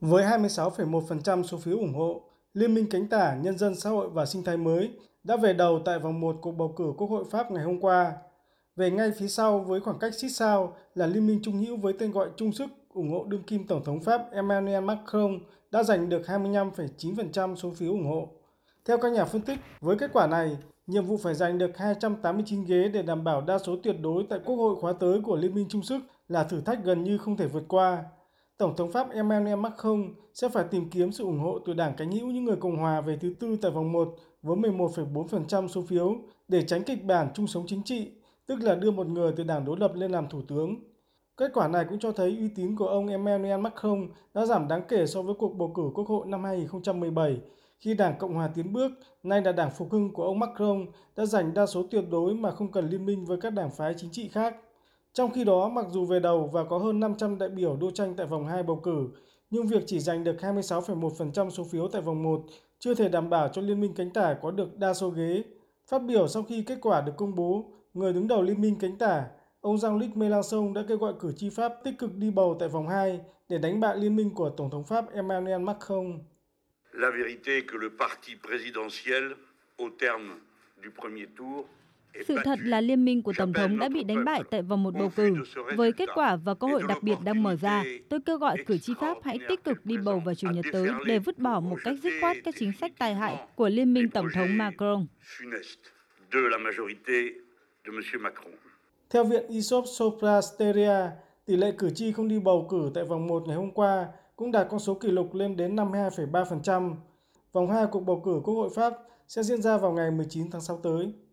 Với 26,1% số phiếu ủng hộ, Liên minh cánh tả Nhân dân Xã hội và Sinh thái mới đã về đầu tại vòng 1 cuộc bầu cử Quốc hội Pháp ngày hôm qua. Về ngay phía sau với khoảng cách xít sao là Liên minh Trung hữu với tên gọi chung sức ủng hộ đương kim Tổng thống Pháp Emmanuel Macron đã giành được 25,9% số phiếu ủng hộ. Theo các nhà phân tích, với kết quả này, nhiệm vụ phải giành được 289 ghế để đảm bảo đa số tuyệt đối tại Quốc hội khóa tới của Liên minh chung sức là thử thách gần như không thể vượt qua. Tổng thống Pháp Emmanuel Macron sẽ phải tìm kiếm sự ủng hộ từ đảng cánh hữu những người Cộng hòa về thứ tư tại vòng 1 với 11,4% số phiếu để tránh kịch bản chung sống chính trị, tức là đưa một người từ đảng đối lập lên làm thủ tướng. Kết quả này cũng cho thấy uy tín của ông Emmanuel Macron đã giảm đáng kể so với cuộc bầu cử Quốc hội năm 2017, khi Đảng Cộng hòa Tiến bước, nay là Đảng Phục hưng của ông Macron, đã giành đa số tuyệt đối mà không cần liên minh với các đảng phái chính trị khác. Trong khi đó, mặc dù về đầu và có hơn 500 đại biểu đua tranh tại vòng 2 bầu cử, nhưng việc chỉ giành được 26,1% số phiếu tại vòng 1 chưa thể đảm bảo cho Liên minh cánh tả có được đa số ghế. Phát biểu sau khi kết quả được công bố, người đứng đầu Liên minh cánh tả, ông Jean-Luc Mélenchon đã kêu gọi cử tri Pháp tích cực đi bầu tại vòng 2 để đánh bại liên minh của Tổng thống Pháp Emmanuel Macron. La vérité que le parti présidentiel au terme du premier tour. Sự thật là liên minh của Tổng thống đã bị đánh bại tại vòng một bầu cử. Với kết quả và cơ hội đặc biệt đang mở ra, tôi kêu gọi cử tri Pháp hãy tích cực đi bầu vào Chủ nhật tới để vứt bỏ một cách dứt khoát các chính sách tai hại của liên minh Tổng thống Macron. Theo Viện Ipsos Sopra Steria, tỷ lệ cử tri không đi bầu cử tại vòng 1 ngày hôm qua cũng đạt con số kỷ lục lên đến 52,3%. Vòng 2 cuộc bầu cử Quốc hội Pháp sẽ diễn ra vào ngày 19 tháng 6 tới.